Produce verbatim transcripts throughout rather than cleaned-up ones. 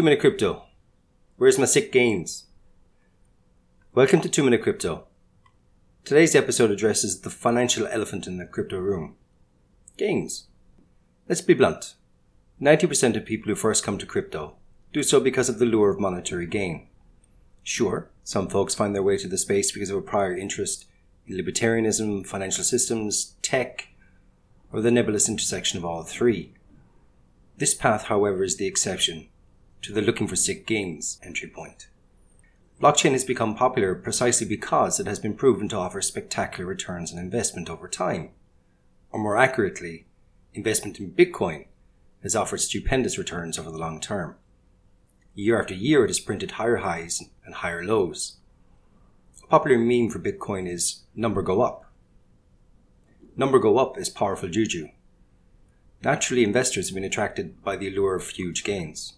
Two Minute Crypto. Where's my sick gains? Welcome to Two Minute Crypto. Today's episode addresses the financial elephant in the crypto room. Gains. Let's be blunt. ninety percent of people who first come to crypto do so because of the lure of monetary gain. Sure, some folks find their way to the space because of a prior interest in libertarianism, financial systems, tech, or the nebulous intersection of all three. This path, however, is the exception to the looking for sick gains entry point. Blockchain has become popular precisely because it has been proven to offer spectacular returns on investment over time. Or more accurately, investment in Bitcoin has offered stupendous returns over the long term. Year after year, it has printed higher highs and higher lows. A popular meme for Bitcoin is number go up. Number go up is powerful juju. Naturally, investors have been attracted by the allure of huge gains.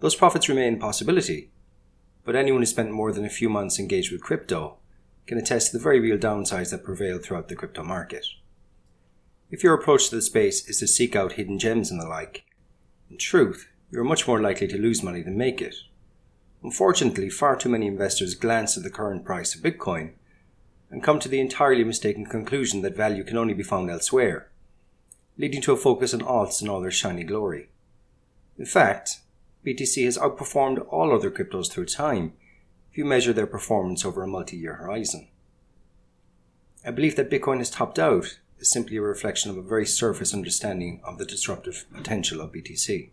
Those profits remain a possibility, but anyone who spent more than a few months engaged with crypto can attest to the very real downsides that prevail throughout the crypto market. If your approach to the space is to seek out hidden gems and the like, in truth, you are much more likely to lose money than make it. Unfortunately, far too many investors glance at the current price of Bitcoin and come to the entirely mistaken conclusion that value can only be found elsewhere, leading to a focus on alts and all their shiny glory. In fact, B T C has outperformed all other cryptos through time if you measure their performance over a multi-year horizon. I believe that Bitcoin has topped out is simply a reflection of a very surface understanding of the disruptive potential of B T C.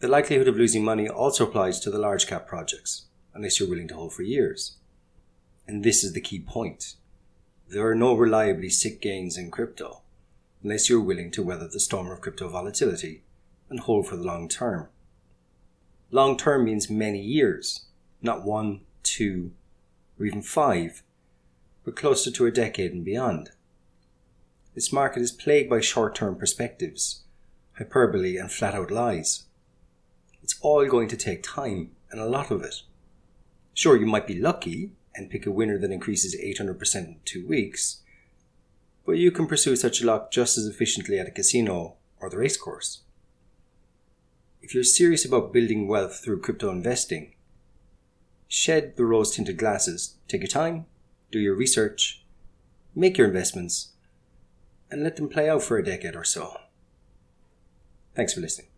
The likelihood of losing money also applies to the large cap projects, unless you're willing to hold for years. And this is the key point. There are no reliably sick gains in crypto, unless you're willing to weather the storm of crypto volatility and hold for the long term. Long term means many years, not one, two, or even five, but closer to a decade and beyond. This market is plagued by short-term perspectives, hyperbole and flat-out lies. It's all going to take time, and a lot of it. Sure, you might be lucky and pick a winner that increases eight hundred percent in two weeks, but you can pursue such luck just as efficiently at a casino or the racecourse. If you're serious about building wealth through crypto investing, shed the rose-tinted glasses, take your time, do your research, make your investments, and let them play out for a decade or so. Thanks for listening.